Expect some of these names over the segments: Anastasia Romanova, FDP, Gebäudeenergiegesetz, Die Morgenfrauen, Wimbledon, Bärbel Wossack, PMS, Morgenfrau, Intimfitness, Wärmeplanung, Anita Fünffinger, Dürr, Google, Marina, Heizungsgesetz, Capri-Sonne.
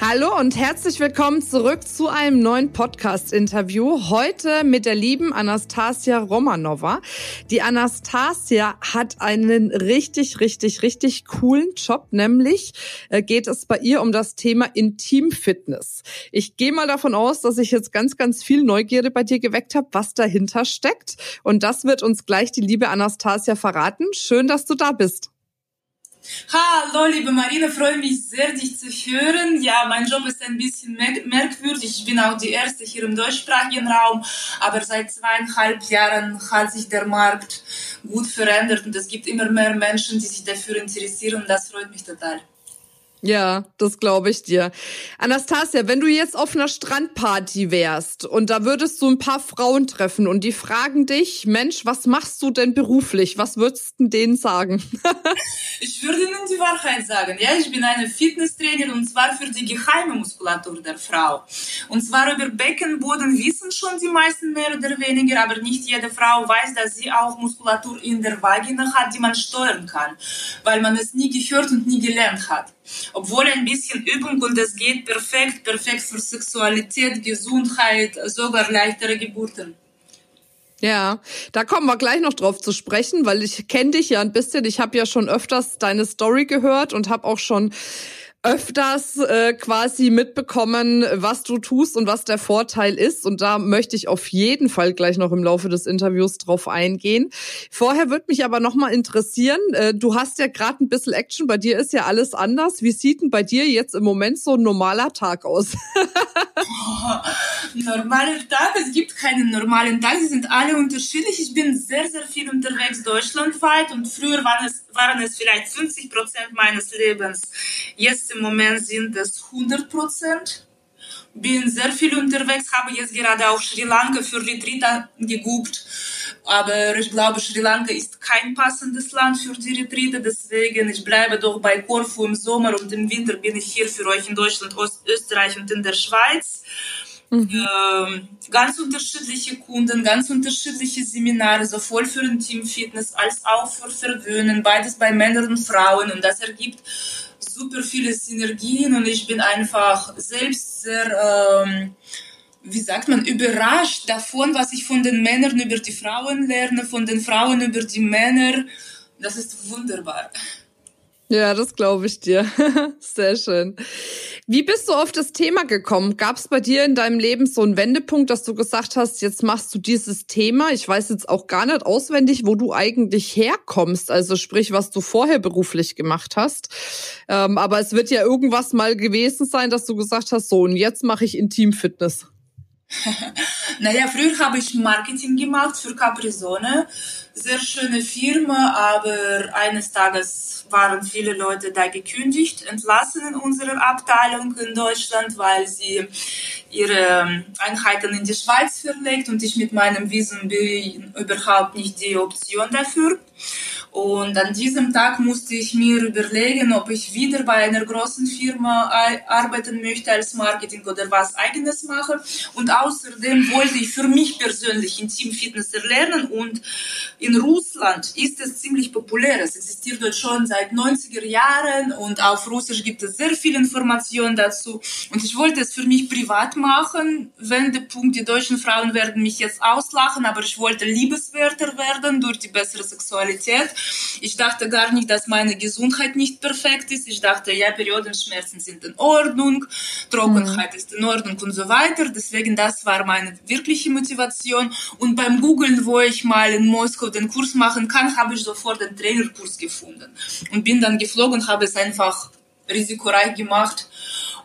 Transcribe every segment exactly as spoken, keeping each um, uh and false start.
Hallo und herzlich willkommen zurück zu einem neuen Podcast-Interview. Heute mit der lieben Anastasia Romanova. Die Anastasia hat einen richtig, richtig, richtig coolen Job, nämlich geht es bei ihr um das Thema Intimfitness. Ich gehe mal davon aus, dass ich jetzt ganz, ganz viel Neugierde bei dir geweckt habe, was dahinter steckt. Und das wird uns gleich die liebe Anastasia verraten. Schön, dass du da bist. Hallo, liebe Marina, freue mich sehr, dich zu hören. Ja, mein Job ist ein bisschen merkwürdig. Ich bin auch die Erste hier im deutschsprachigen Raum, aber seit zweieinhalb Jahren hat sich der Markt gut verändert und es gibt immer mehr Menschen, die sich dafür interessieren. Das freut mich total. Ja, das glaube ich dir. Anastasia, wenn du jetzt auf einer Strandparty wärst und da würdest du ein paar Frauen treffen und die fragen dich, Mensch, was machst du denn beruflich? Was würdest du denen sagen? Ich würde ihnen die Wahrheit sagen. Ja, ich bin eine Fitnesstrainerin und zwar für die geheime Muskulatur der Frau. Und zwar über Beckenboden wissen schon die meisten mehr oder weniger, aber nicht jede Frau weiß, dass sie auch Muskulatur in der Vagina hat, die man steuern kann, weil man es nie gehört und nie gelernt hat. Obwohl ein bisschen Übung und es geht perfekt, perfekt für Sexualität, Gesundheit, sogar leichtere Geburten. Ja, da kommen wir gleich noch drauf zu sprechen, weil ich kenne dich ja ein bisschen. Ich habe ja schon öfters deine Story gehört und habe auch schon öfters äh, quasi mitbekommen, was du tust und was der Vorteil ist. Und da möchte ich auf jeden Fall gleich noch im Laufe des Interviews drauf eingehen. Vorher würde mich aber nochmal interessieren, äh, du hast ja gerade ein bisschen Action, bei dir ist ja alles anders. Wie sieht denn bei dir jetzt im Moment so ein normaler Tag aus? Oh, normaler Tag? Es gibt keinen normalen Tag, sie sind alle unterschiedlich. Ich bin sehr, sehr viel unterwegs deutschlandweit und früher waren es, waren es vielleicht fünfzig Prozent meines Lebens. Jetzt im Moment sind es hundert Prozent. Bin sehr viel unterwegs, habe jetzt gerade auch Sri Lanka für Retreat geguckt. Aber ich glaube, Sri Lanka ist kein passendes Land für die Retreate. Deswegen, ich bleibe doch bei Korfu im Sommer und im Winter bin ich hier für euch in Deutschland, Ost- Österreich und in der Schweiz. Mhm. Ähm, ganz unterschiedliche Kunden, ganz unterschiedliche Seminare, sowohl für Intimfitness als auch für Verwöhnen. Beides bei Männern und Frauen und das ergibt super viele Synergien und ich bin einfach selbst sehr, ähm, wie sagt man, überrascht davon, was ich von den Männern über die Frauen lerne, von den Frauen über die Männer. Das ist wunderbar. Ja, das glaube ich dir. Sehr schön. Wie bist du auf das Thema gekommen? Gab es bei dir in deinem Leben so einen Wendepunkt, dass du gesagt hast, jetzt machst du dieses Thema? Ich weiß jetzt auch gar nicht auswendig, wo du eigentlich herkommst, also sprich, was du vorher beruflich gemacht hast. Ähm, aber es wird ja irgendwas mal gewesen sein, dass du gesagt hast, so und jetzt mache ich Intimfitness. Naja, früher habe ich Marketing gemacht für Capri-Sonne. Sehr schöne Firma, aber eines Tages waren viele Leute da gekündigt, entlassen in unserer Abteilung in Deutschland, weil sie ihre Einheiten in die Schweiz verlegt und ich mit meinem Visum bin überhaupt nicht die Option dafür. Und an diesem Tag musste ich mir überlegen, ob ich wieder bei einer großen Firma arbeiten möchte als Marketing oder was Eigenes mache. Und außerdem wollte ich für mich persönlich Intimfitness erlernen und in Russland ist es ziemlich populär. Es existiert dort schon seit neunziger Jahren und auf Russisch gibt es sehr viel Informationen dazu. Und ich wollte es für mich privat machen. Wendepunkt, die deutschen Frauen werden mich jetzt auslachen, aber ich wollte liebenswerter werden durch die bessere Sexualität. Ich dachte gar nicht, dass meine Gesundheit nicht perfekt ist. Ich dachte, ja, Periodenschmerzen sind in Ordnung, Trockenheit mhm. ist in Ordnung und so weiter. Deswegen, das war meine wirkliche Motivation. Und beim Googlen, wo ich mal in Moskau den Kurs machen kann, habe ich sofort den Trainerkurs gefunden. Und bin dann geflogen und habe es einfach risikoreich gemacht.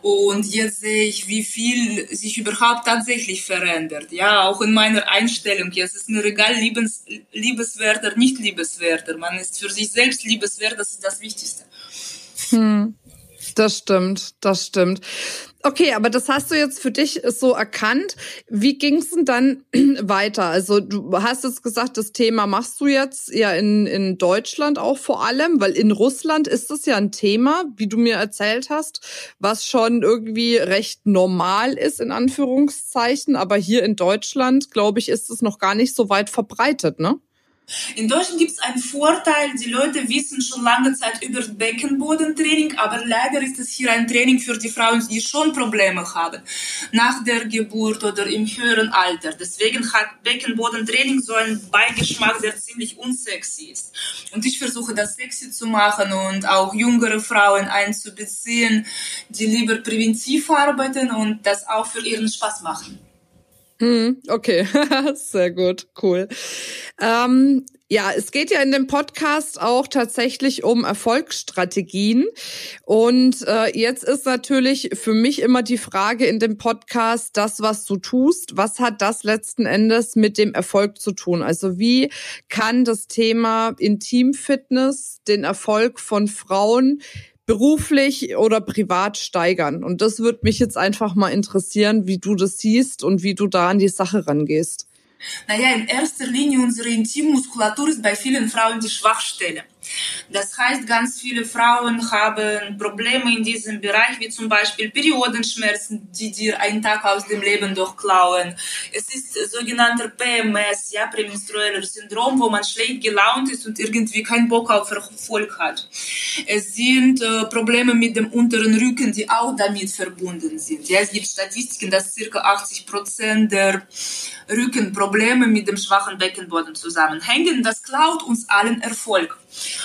Und jetzt sehe ich, wie viel sich überhaupt tatsächlich verändert. Ja, auch in meiner Einstellung. Jetzt ist mir egal, liebens, liebeswerter, nicht liebeswerter. Man ist für sich selbst liebeswert, das ist das Wichtigste. Hm. Das stimmt, das stimmt. Okay, aber das hast du jetzt für dich so erkannt. Wie ging's denn dann weiter? Also du hast jetzt gesagt, das Thema machst du jetzt ja in in Deutschland auch vor allem, weil in Russland ist das ja ein Thema, wie du mir erzählt hast, was schon irgendwie recht normal ist, in Anführungszeichen. Aber hier in Deutschland, glaube ich, ist es noch gar nicht so weit verbreitet, ne? In Deutschland gibt es einen Vorteil, die Leute wissen schon lange Zeit über Beckenbodentraining, aber leider ist es hier ein Training für die Frauen, die schon Probleme haben, nach der Geburt oder im höheren Alter. Deswegen hat Beckenbodentraining so einen Beigeschmack, der ziemlich unsexy ist. Und ich versuche, das sexy zu machen und auch jüngere Frauen einzubeziehen, die lieber präventiv arbeiten und das auch für ihren Spaß machen. Okay, sehr gut, cool. Ähm, ja, es geht ja in dem Podcast auch tatsächlich um Erfolgsstrategien. Und äh, jetzt ist natürlich für mich immer die Frage in dem Podcast, das, was du tust, was hat das letzten Endes mit dem Erfolg zu tun? Also wie kann das Thema Intimfitness den Erfolg von Frauen beruflich oder privat steigern? Und das würde mich jetzt einfach mal interessieren, wie du das siehst und wie du da an die Sache rangehst. Naja, in erster Linie unsere Intimmuskulatur ist bei vielen Frauen die Schwachstelle. Das heißt, ganz viele Frauen haben Probleme in diesem Bereich, wie zum Beispiel Periodenschmerzen, die dir einen Tag aus dem Leben durchklauen. Es ist sogenannter P M S, ja, prämenstrueller Syndrom, wo man schlecht gelaunt ist und irgendwie keinen Bock auf Erfolg hat. Es sind äh, Probleme mit dem unteren Rücken, die auch damit verbunden sind. Ja, es gibt Statistiken, dass circa achtzig Prozent der Rückenprobleme mit dem schwachen Beckenboden zusammenhängen. Das klaut uns allen Erfolg.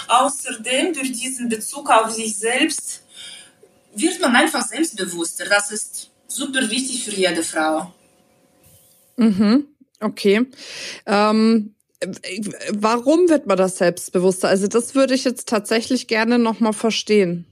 Außerdem, durch diesen Bezug auf sich selbst, wird man einfach selbstbewusster. Das ist super wichtig für jede Frau. Mhm, okay. Ähm, warum wird man das selbstbewusster? Also das würde ich jetzt tatsächlich gerne nochmal verstehen.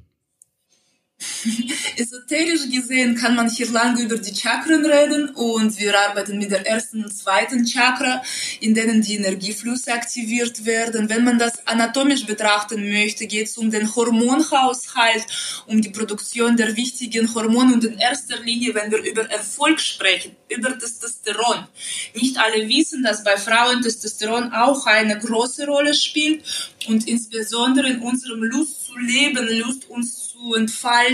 Esoterisch gesehen kann man hier lange über die Chakren reden und wir arbeiten mit der ersten und zweiten Chakra, in denen die Energieflüsse aktiviert werden. Wenn man das anatomisch betrachten möchte, geht es um den Hormonhaushalt, um die Produktion der wichtigen Hormone und in erster Linie, wenn wir über Erfolg sprechen, über Testosteron. Nicht alle wissen, dass bei Frauen Testosteron auch eine große Rolle spielt und insbesondere in unserem Lust zu leben, Lust uns zu entfalten,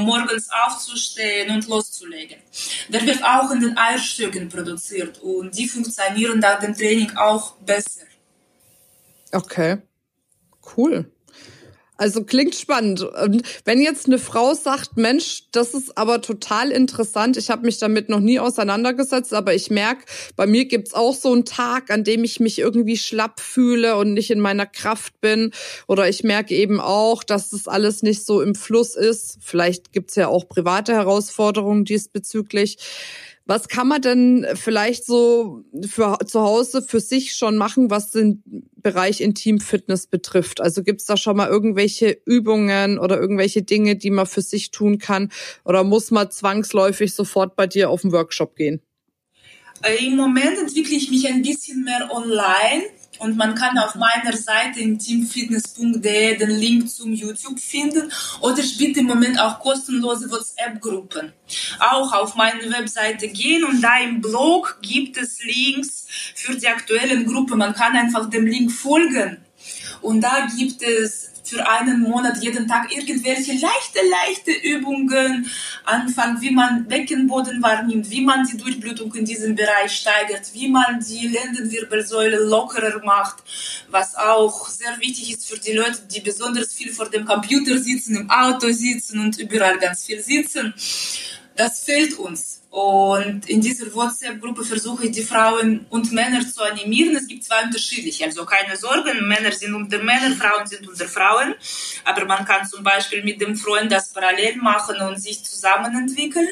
morgens aufzustehen und loszulegen. Der wird auch in den Eierstöcken produziert und die funktionieren nach dem Training auch besser. Okay, cool. Also klingt spannend. Und wenn jetzt eine Frau sagt, Mensch, das ist aber total interessant, ich habe mich damit noch nie auseinandergesetzt, aber ich merke, bei mir gibt's auch so einen Tag, an dem ich mich irgendwie schlapp fühle und nicht in meiner Kraft bin. Oder ich merke eben auch, dass das alles nicht so im Fluss ist. Vielleicht gibt's ja auch private Herausforderungen diesbezüglich. Was kann man denn vielleicht so für zu Hause für sich schon machen, was den Bereich Intimfitness betrifft? Also gibt es da schon mal irgendwelche Übungen oder irgendwelche Dinge, die man für sich tun kann? Oder muss man zwangsläufig sofort bei dir auf den Workshop gehen? Im Moment entwickle ich mich ein bisschen mehr online. Und man kann auf meiner Seite intimfitness punkt de den Link zum YouTube finden oder ich biete im Moment auch kostenlose WhatsApp-Gruppen. Auch auf meine Webseite gehen und da im Blog gibt es Links für die aktuellen Gruppen. Man kann einfach dem Link folgen und da gibt es für einen Monat jeden Tag irgendwelche leichte, leichte Übungen anfangen, wie man Beckenboden wahrnimmt, wie man die Durchblutung in diesem Bereich steigert, wie man die Lendenwirbelsäule lockerer macht, was auch sehr wichtig ist für die Leute, die besonders viel vor dem Computer sitzen, im Auto sitzen und überall ganz viel sitzen. Das fehlt uns. Und in dieser WhatsApp-Gruppe versuche ich, die Frauen und Männer zu animieren. Es gibt zwei unterschiedliche, also keine Sorgen, Männer sind unter Männern, Frauen sind unter Frauen. Aber man kann zum Beispiel mit dem Freund das parallel machen und sich zusammen entwickeln.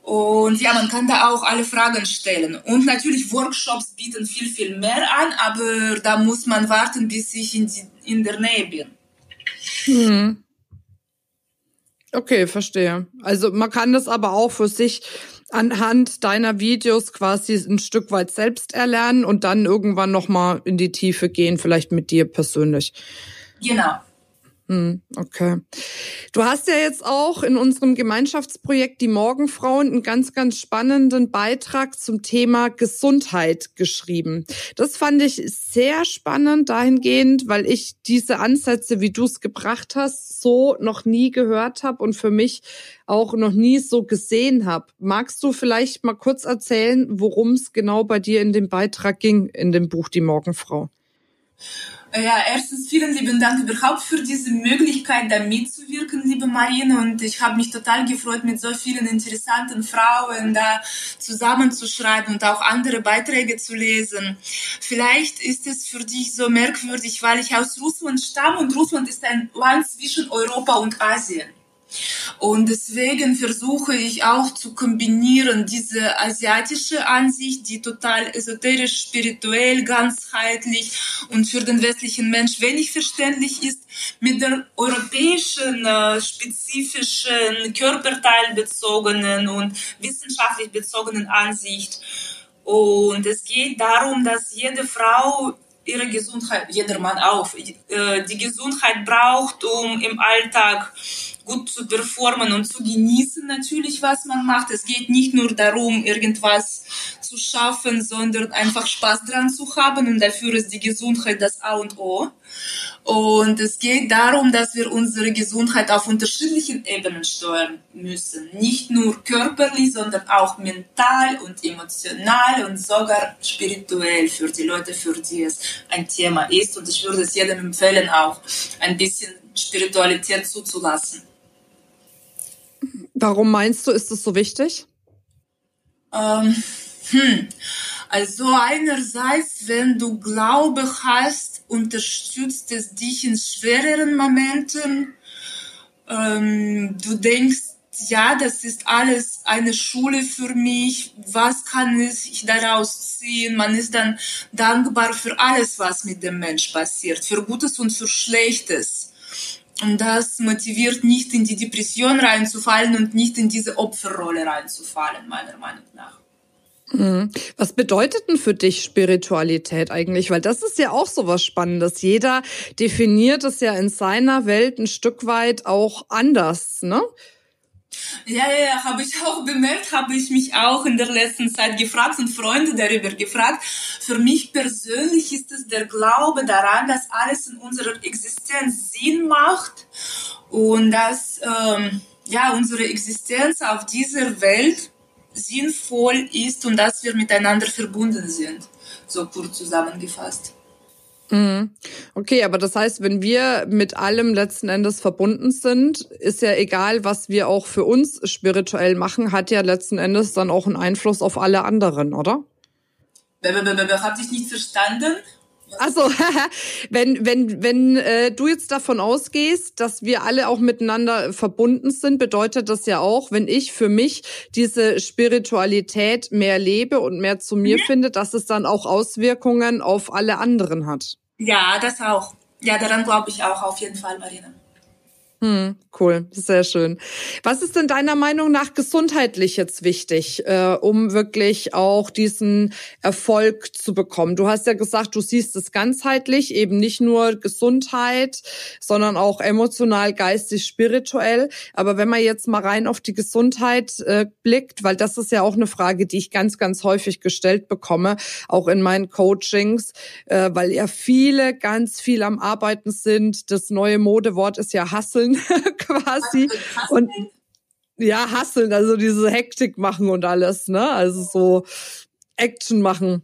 Und ja, man kann da auch alle Fragen stellen. Und natürlich, Workshops bieten viel, viel mehr an, aber da muss man warten, bis ich in, die, in der Nähe bin. Mhm. Okay, verstehe. Also man kann das aber auch für sich anhand deiner Videos quasi ein Stück weit selbst erlernen und dann irgendwann nochmal in die Tiefe gehen, vielleicht mit dir persönlich. Genau. Okay. Du hast ja jetzt auch in unserem Gemeinschaftsprojekt Die Morgenfrauen einen ganz, ganz spannenden Beitrag zum Thema Gesundheit geschrieben. Das fand ich sehr spannend dahingehend, weil ich diese Ansätze, wie du es gebracht hast, so noch nie gehört habe und für mich auch noch nie so gesehen habe. Magst du vielleicht mal kurz erzählen, worum es genau bei dir in dem Beitrag ging, in dem Buch Die Morgenfrau? Ja, erstens vielen lieben Dank überhaupt für diese Möglichkeit, da mitzuwirken, liebe Marina. Und ich habe mich total gefreut, mit so vielen interessanten Frauen da zusammenzuschreiben und auch andere Beiträge zu lesen. Vielleicht ist es für dich so merkwürdig, weil ich aus Russland stamme und Russland ist ein Land zwischen Europa und Asien. Und deswegen versuche ich auch zu kombinieren diese asiatische Ansicht, die total esoterisch, spirituell, ganzheitlich und für den westlichen Mensch wenig verständlich ist, mit der europäischen, spezifischen, körperteilbezogenen und wissenschaftlich bezogenen Ansicht. Und es geht darum, dass jede Frau ihre Gesundheit, jeder Mann auch, die Gesundheit braucht, um im Alltag gut zu performen und zu genießen natürlich, was man macht. Es geht nicht nur darum, irgendwas zu schaffen, sondern einfach Spaß dran zu haben und dafür ist die Gesundheit das A und O. Und es geht darum, dass wir unsere Gesundheit auf unterschiedlichen Ebenen steuern müssen. Nicht nur körperlich, sondern auch mental und emotional und sogar spirituell für die Leute, für die es ein Thema ist. Und ich würde es jedem empfehlen, auch ein bisschen Spiritualität zuzulassen. Warum meinst du, ist das so wichtig? Ähm, hm. Also einerseits, wenn du Glaube hast, unterstützt es dich in schwereren Momenten. Ähm, du denkst, ja, das ist alles eine Schule für mich. Was kann ich daraus ziehen? Man ist dann dankbar für alles, was mit dem Mensch passiert, für Gutes und für Schlechtes. Und das motiviert, nicht in die Depression reinzufallen und nicht in diese Opferrolle reinzufallen, meiner Meinung nach. Was bedeutet denn für dich Spiritualität eigentlich? Weil das ist ja auch so was Spannendes. Jeder definiert es ja in seiner Welt ein Stück weit auch anders, ne? Ja, ja, ja, habe ich auch bemerkt, habe ich mich auch in der letzten Zeit gefragt und Freunde darüber gefragt. Für mich persönlich ist es der Glaube daran, dass alles in unserer Existenz Sinn macht und dass ähm, ja, unsere Existenz auf dieser Welt sinnvoll ist und dass wir miteinander verbunden sind, so kurz zusammengefasst. Okay, aber das heißt, wenn wir mit allem letzten Endes verbunden sind, ist ja egal, was wir auch für uns spirituell machen, hat ja letzten Endes dann auch einen Einfluss auf alle anderen, oder? Hab ich nicht verstanden? Also, wenn wenn wenn äh, du jetzt davon ausgehst, dass wir alle auch miteinander verbunden sind, bedeutet das ja auch, wenn ich für mich diese Spiritualität mehr lebe und mehr zu mir mhm. finde, dass es dann auch Auswirkungen auf alle anderen hat. Ja, das auch. Ja, daran glaube ich auch auf jeden Fall, Marina. Hm, cool, sehr schön. Was ist denn deiner Meinung nach gesundheitlich jetzt wichtig, äh, um wirklich auch diesen Erfolg zu bekommen? Du hast ja gesagt, du siehst es ganzheitlich, eben nicht nur Gesundheit, sondern auch emotional, geistig, spirituell. Aber wenn man jetzt mal rein auf die Gesundheit äh, blickt, weil das ist ja auch eine Frage, die ich ganz, ganz häufig gestellt bekomme, auch in meinen Coachings, äh, weil ja viele ganz viel am Arbeiten sind. Das neue Modewort ist ja Hustlen. Quasi. Und ja, hasseln, also diese Hektik machen und alles, ne? Also so Action machen.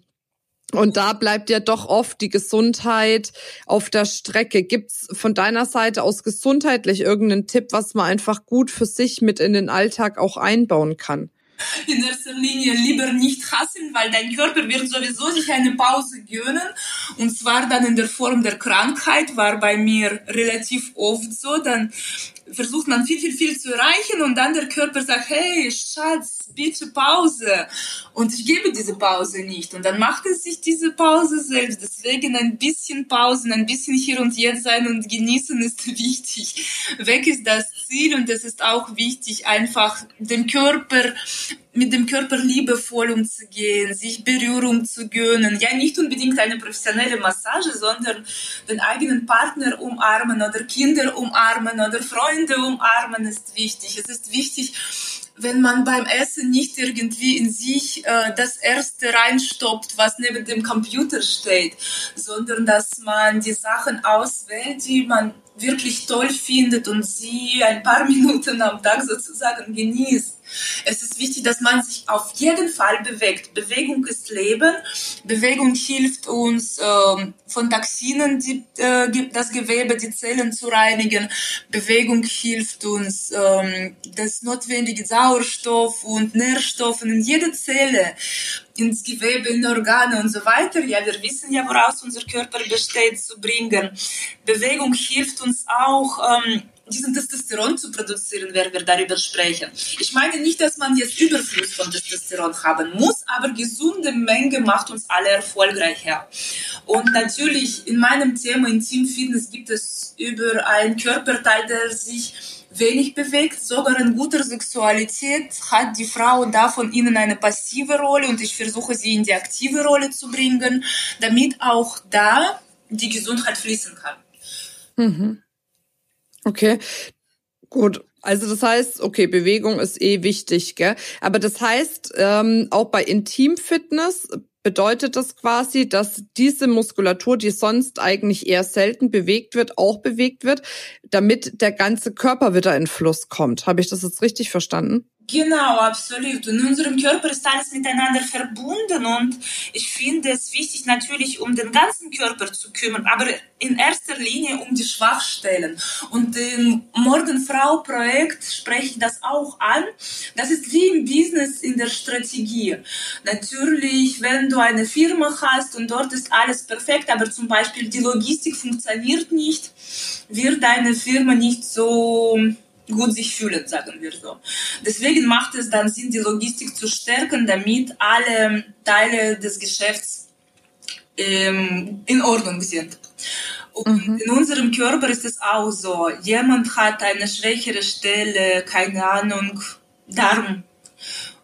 Und da bleibt ja doch oft die Gesundheit auf der Strecke. Gibt's von deiner Seite aus gesundheitlich irgendeinen Tipp, was man einfach gut für sich mit in den Alltag auch einbauen kann? In erster Linie lieber nicht hassen, weil dein Körper wird sowieso sich eine Pause gönnen. Und zwar dann in der Form der Krankheit, war bei mir relativ oft so. Dann versucht man viel, viel, viel zu erreichen und dann der Körper sagt, hey, Schatz, bitte Pause. Und ich gebe diese Pause nicht. Und dann macht es sich diese Pause selbst. Deswegen ein bisschen Pausen, ein bisschen hier und jetzt sein und genießen ist wichtig. Weg ist das Ziel und es ist auch wichtig, einfach dem Körper, mit dem Körper liebevoll umzugehen, sich Berührung zu gönnen. Ja, nicht unbedingt eine professionelle Massage, sondern den eigenen Partner umarmen oder Kinder umarmen oder Freunde umarmen ist wichtig. Es ist wichtig, wenn man beim Essen nicht irgendwie in sich äh, das Erste reinstoppt, was neben dem Computer steht, sondern dass man die Sachen auswählt, die man wirklich toll findet und sie ein paar Minuten am Tag sozusagen genießt. Es ist wichtig, dass man sich auf jeden Fall bewegt. Bewegung ist Leben. Bewegung hilft uns, ähm, von Toxinen die, äh, das Gewebe, die Zellen zu reinigen. Bewegung hilft uns, ähm, das notwendige Sauerstoff und Nährstoffe in jede Zelle, ins Gewebe, in Organe und so weiter. Ja, wir wissen ja, woraus unser Körper besteht, zu bringen. Bewegung hilft uns auch, ähm, diesen Testosteron zu produzieren, wenn wir darüber sprechen. Ich meine nicht, dass man jetzt Überfluss von Testosteron haben muss, aber gesunde Menge macht uns alle erfolgreicher. Und natürlich in meinem Thema Intimfitness gibt es über einen Körperteil, der sich wenig bewegt, sogar in guter Sexualität hat die Frau da von ihnen eine passive Rolle und ich versuche sie in die aktive Rolle zu bringen, damit auch da die Gesundheit fließen kann. Mhm. Okay, gut. Also das heißt, okay, Bewegung ist eh wichtig, gell? Aber das heißt, ähm, auch bei Intimfitness bedeutet das quasi, dass diese Muskulatur, die sonst eigentlich eher selten bewegt wird, auch bewegt wird, damit der ganze Körper wieder in Fluss kommt. Habe ich das jetzt richtig verstanden? Genau, absolut. In unserem Körper ist alles miteinander verbunden und ich finde es wichtig, natürlich um den ganzen Körper zu kümmern, aber in erster Linie um die Schwachstellen. Und im Morgenfrau-Projekt spreche ich das auch an. Das ist wie im Business in der Strategie. Natürlich, wenn du eine Firma hast und dort ist alles perfekt, aber zum Beispiel die Logistik funktioniert nicht, wird deine Firma nicht so gut sich fühlen, sagen wir so. Deswegen macht es dann Sinn, die Logistik zu stärken, damit alle Teile des Geschäfts ähm, in Ordnung sind. Und mhm. in unserem Körper ist es auch so. Jemand hat eine schwächere Stelle, keine Ahnung, Darm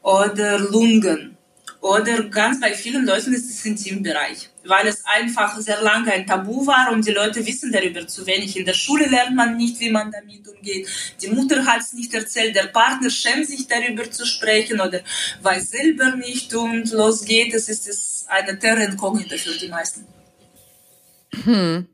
oder Lungen. Oder ganz bei vielen Leuten ist es Intimbereich, weil es einfach sehr lange ein Tabu war und die Leute wissen darüber zu wenig. In der Schule lernt man nicht, wie man damit umgeht. Die Mutter hat es nicht erzählt, der Partner schämt sich darüber zu sprechen oder weiß selber nicht und los geht. Es ist, ist eine Terra Incognita für die meisten. Hm.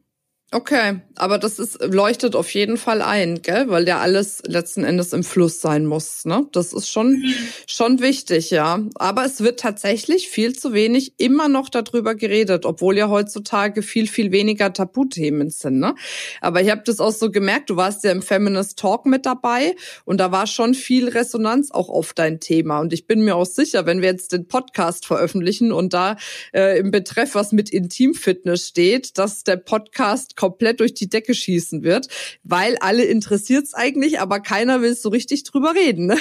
Okay, aber das ist, leuchtet auf jeden Fall ein, gell? Weil ja alles letzten Endes im Fluss sein muss, ne? Das ist schon, mhm. schon wichtig, ja. Aber es wird tatsächlich viel zu wenig immer noch darüber geredet, obwohl ja heutzutage viel, viel weniger Tabuthemen sind, ne? Aber ich habe das auch so gemerkt, du warst ja im Feminist Talk mit dabei und da war schon viel Resonanz auch auf dein Thema. Und ich bin mir auch sicher, wenn wir jetzt den Podcast veröffentlichen und da äh, im Betreff was mit Intimfitness steht, dass der Podcast komplett durch die Decke schießen wird, weil alle interessiert's eigentlich, aber keiner will so richtig drüber reden.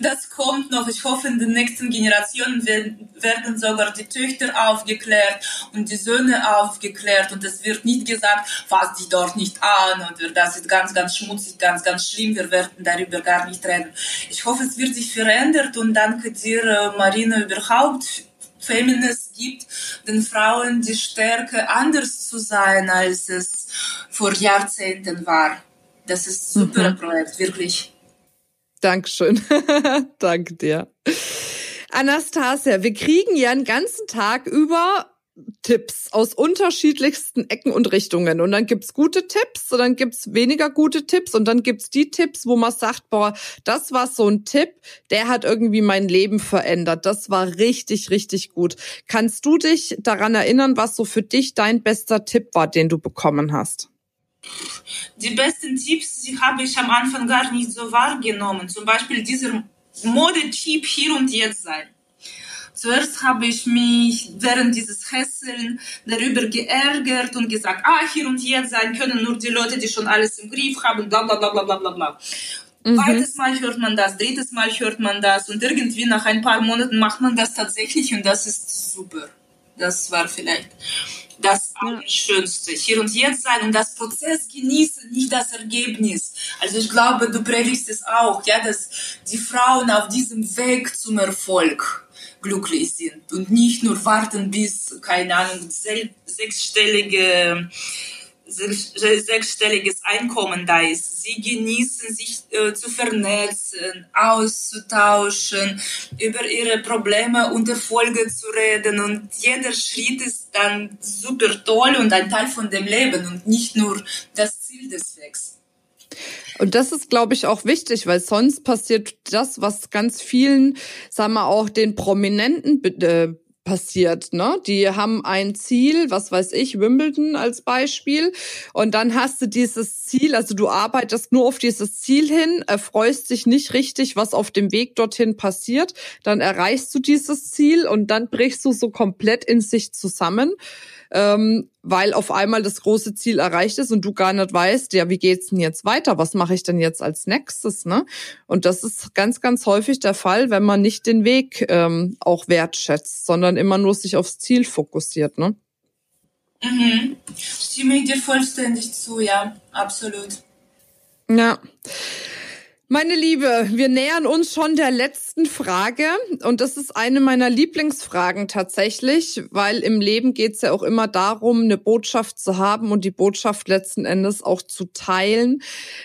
Das kommt noch. Ich hoffe, in den nächsten Generationen werden sogar die Töchter aufgeklärt und die Söhne aufgeklärt und es wird nicht gesagt, fass dich dort nicht an oder das ist ganz, ganz schmutzig, ganz, ganz schlimm, wir werden darüber gar nicht reden. Ich hoffe, es wird sich verändert und danke dir, Marina, überhaupt Feminist gibt den Frauen die Stärke, anders zu sein, als es vor Jahrzehnten war. Das ist ein super mhm. Projekt, wirklich. Dankeschön. Danke dir. Anastasia, wir kriegen ja den ganzen Tag über Tipps aus unterschiedlichsten Ecken und Richtungen. Und dann gibt's gute Tipps und dann gibt's weniger gute Tipps und dann gibt's die Tipps, wo man sagt, boah, das war so ein Tipp, der hat irgendwie mein Leben verändert. Das war richtig, richtig gut. Kannst du dich daran erinnern, was so für dich dein bester Tipp war, den du bekommen hast? Die besten Tipps, die habe ich am Anfang gar nicht so wahrgenommen. Zum Beispiel dieser Modetipp hier und jetzt sein. Zuerst habe ich mich während dieses Hässeln darüber geärgert und gesagt, ah, hier und jetzt sein können nur die Leute, die schon alles im Griff haben, bla bla bla bla bla bla. Mhm. Zweites Mal hört man das, drittes Mal hört man das und irgendwie nach ein paar Monaten macht man das tatsächlich und das ist super. Das war vielleicht Das ja. Schönste, hier und jetzt sein und das Prozess genießen, nicht das Ergebnis. Also ich glaube, du predigst es auch, ja, dass die Frauen auf diesem Weg zum Erfolg glücklich sind und nicht nur warten bis, keine Ahnung, sechsstellige, sechsstelliges Einkommen da ist. Sie genießen, sich äh, zu vernetzen, auszutauschen, über ihre Probleme und Erfolge zu reden, und jeder Schritt ist dann super toll und ein Teil von dem Leben und nicht nur das Ziel des Wegs. Und das ist, glaube ich, auch wichtig, weil sonst passiert das, was ganz vielen, sagen wir auch den Prominenten äh, passiert, ne? Die haben ein Ziel, was weiß ich, Wimbledon als Beispiel, und dann hast du dieses Ziel, also du arbeitest nur auf dieses Ziel hin, erfreust dich nicht richtig, was auf dem Weg dorthin passiert, dann erreichst du dieses Ziel und dann brichst du so komplett in sich zusammen, ähm, weil auf einmal das große Ziel erreicht ist und du gar nicht weißt, ja, wie geht's denn jetzt weiter? Was mache ich denn jetzt als nächstes, ne? Und das ist ganz, ganz häufig der Fall, wenn man nicht den Weg ähm, auch wertschätzt, sondern immer nur sich aufs Ziel fokussiert, ne? Mhm. Stimme ich dir vollständig zu, ja, absolut. Ja. Meine Liebe, wir nähern uns schon der letzten Frage, und das ist eine meiner Lieblingsfragen tatsächlich, weil im Leben geht's ja auch immer darum, eine Botschaft zu haben und die Botschaft letzten Endes auch zu teilen,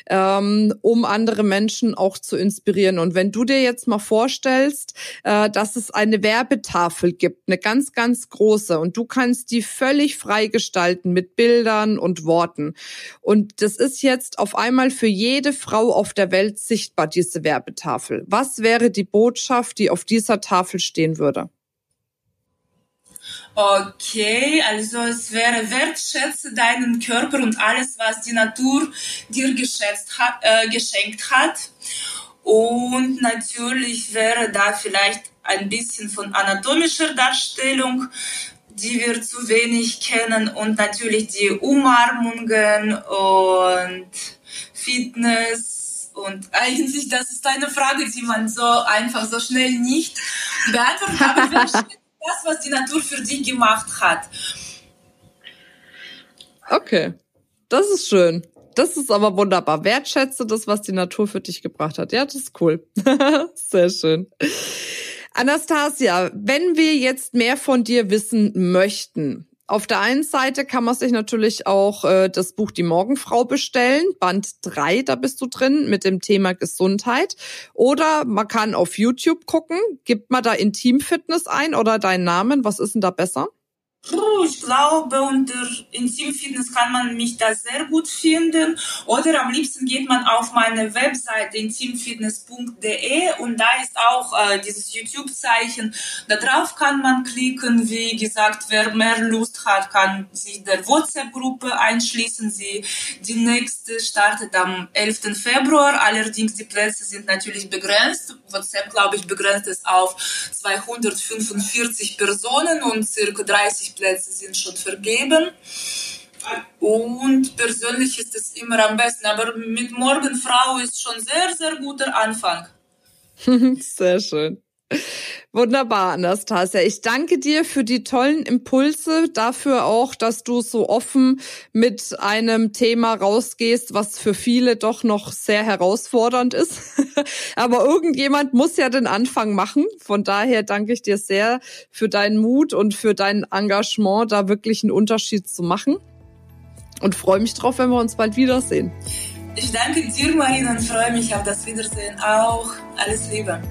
ähm, um andere Menschen auch zu inspirieren. Und wenn du dir jetzt mal vorstellst, äh, dass es eine Werbetafel gibt, eine ganz, ganz große, und du kannst die völlig frei gestalten mit Bildern und Worten, und das ist jetzt auf einmal für jede Frau auf der Welt sichtbar, diese Werbetafel. Was wäre die Botschaft, die auf dieser Tafel stehen würde? Okay, also es wäre: wertschätze deinen Körper und alles, was die Natur dir geschätzt hat, äh, geschenkt hat. Und natürlich wäre da vielleicht ein bisschen von anatomischer Darstellung, die wir zu wenig kennen, und natürlich die Umarmungen und Fitness. Und eigentlich, das ist eine Frage, die man so einfach, so schnell nicht beantworten kann. Aber das, was die Natur für dich gemacht hat. Okay, das ist schön. Das ist aber wunderbar. Wertschätze das, was die Natur für dich gebracht hat. Ja, das ist cool. Sehr schön. Anastasia, wenn wir jetzt mehr von dir wissen möchten, auf der einen Seite kann man sich natürlich auch äh, das Buch Die Morgenfrau bestellen, Band drei, da bist du drin, mit dem Thema Gesundheit. Oder man kann auf YouTube gucken, gibt man da Intimfitness ein oder deinen Namen, was ist denn da besser? Puh, ich glaube, unter Intimfitness kann man mich da sehr gut finden. Oder am liebsten geht man auf meine Webseite intimfitness punkt de, und da ist auch äh, dieses YouTube-Zeichen. Darauf kann man klicken. Wie gesagt, wer mehr Lust hat, kann sich der WhatsApp-Gruppe einschließen. Sie, die nächste startet am elften Februar. Allerdings, die Plätze sind natürlich begrenzt. WhatsApp, glaube ich, begrenzt es auf zweihundertfünfundvierzig Personen und circa dreißig Plätze sind schon vergeben, und persönlich ist es immer am besten, aber mit Morgenfrau ist schon sehr, sehr guter Anfang. Sehr schön. Wunderbar, Anastasia. Ich danke dir für die tollen Impulse, dafür auch, dass du so offen mit einem Thema rausgehst, was für viele doch noch sehr herausfordernd ist. Aber irgendjemand muss ja den Anfang machen. Von daher danke ich dir sehr für deinen Mut und für dein Engagement, da wirklich einen Unterschied zu machen. Und freue mich drauf, wenn wir uns bald wiedersehen. Ich danke dir, Marina, und freue mich auf das Wiedersehen auch. Alles Liebe.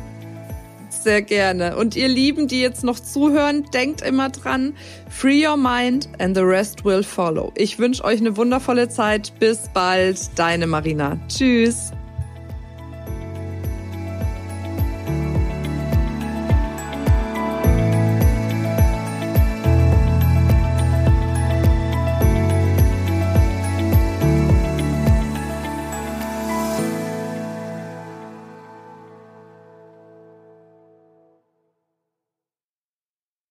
Sehr gerne. Und ihr Lieben, die jetzt noch zuhören, denkt immer dran: Free your mind and the rest will follow. Ich wünsche euch eine wundervolle Zeit. Bis bald. Deine Marina. Tschüss.